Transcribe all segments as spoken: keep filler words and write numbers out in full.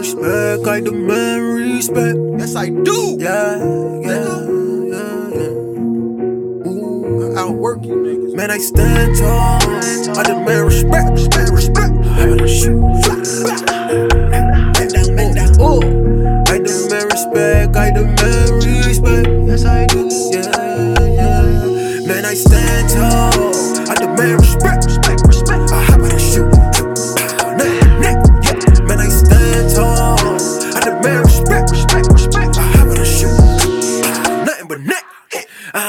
respect, I demand respect. Yes, I do. Yeah, yeah, yeah, yeah. Ooh, I outwork you niggas. Man, I stand tall. I demand respect, respect, respect. Ooh, I demand respect, I demand respect. Yes, I do. Yeah, yeah. Man, I stand tall. I demand respect, respect, respect. I hop out and shoot.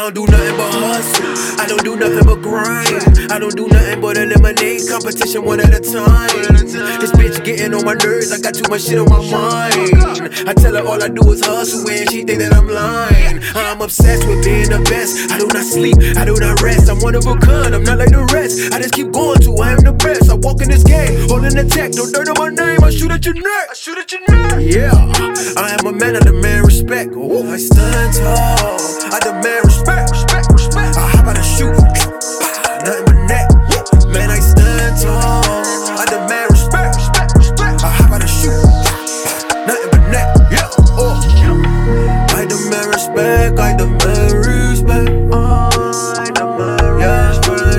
I don't do nothing but hustle, I don't do nothing but grind. I don't do nothing but eliminate competition one at a time. This bitch getting on my nerves, I got too much shit on my mind. I tell her all I do is hustle and she think that I'm lying. I'm obsessed with being the best, I do not sleep, I do not rest. I'm one of a kind, I'm not like the rest. I just keep going to, I am the best. I walk in this game, all in attack, no dirt on my name. I shoot at your neck, I shoot at your neck. Yeah, I am a man, I demand respect. Ooh, I stand tall, I demand respect. Respect, respect, respect. I hop out and shoot. Nothing but net. Man, I stand tall. I demand respect, respect, respect. I hop out and shoot. Nothing but net. Oh. I demand respect. I demand respect. I demand respect.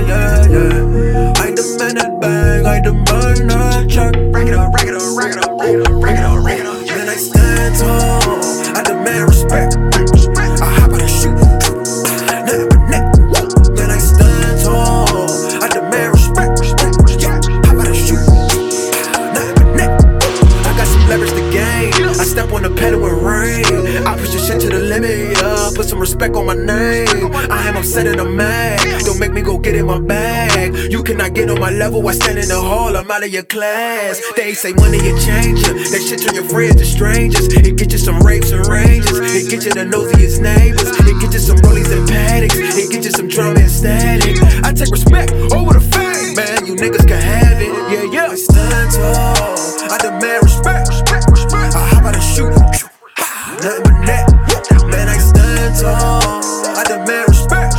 Yeah, yeah, yeah. I demand that bag. I demand that check. Rack it up, rack it up, rack it up, rack it up, rack it up, rack it up. Man, I stand tall. I demand respect. I hop out and shoot. Put some respect on my name. I am upset and I'm mad. Don't make me go get in my bag. You cannot get on my level. I stand in the hall. I'm out of your class. They say money a changer. That shit turn your friends to strangers. It get you some rapes and ranges. It get you the nosiest neighbors. It get you some rollies and paddocks. It get you some drama and static. I take respect over the fame. Man, you niggas can have it. Yeah, yeah. I stand tall. I demand respect. Respect, respect. I hop out and shoot. Nothing but net. Man, I stand tall. I demand respect.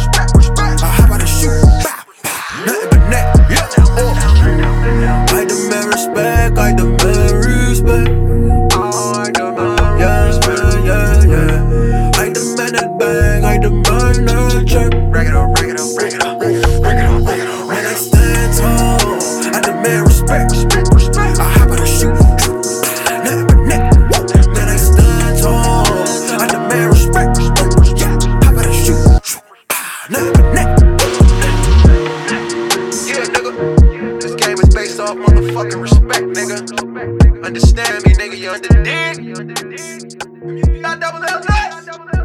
I hop out and shoot. Nothing but net. I demand respect. I demand respect. I demand respect. Yeah, yeah, yeah. I demand that bag. I demand that check. Break it up, break it up, break it up, break it up, break it up, break it up. Man, I stand tall. I demand respect. I hop out and shoot. Nothing but net. Man, I stand tall. Fucking respect, nigga. Understand me, nigga. You understand? Not double L.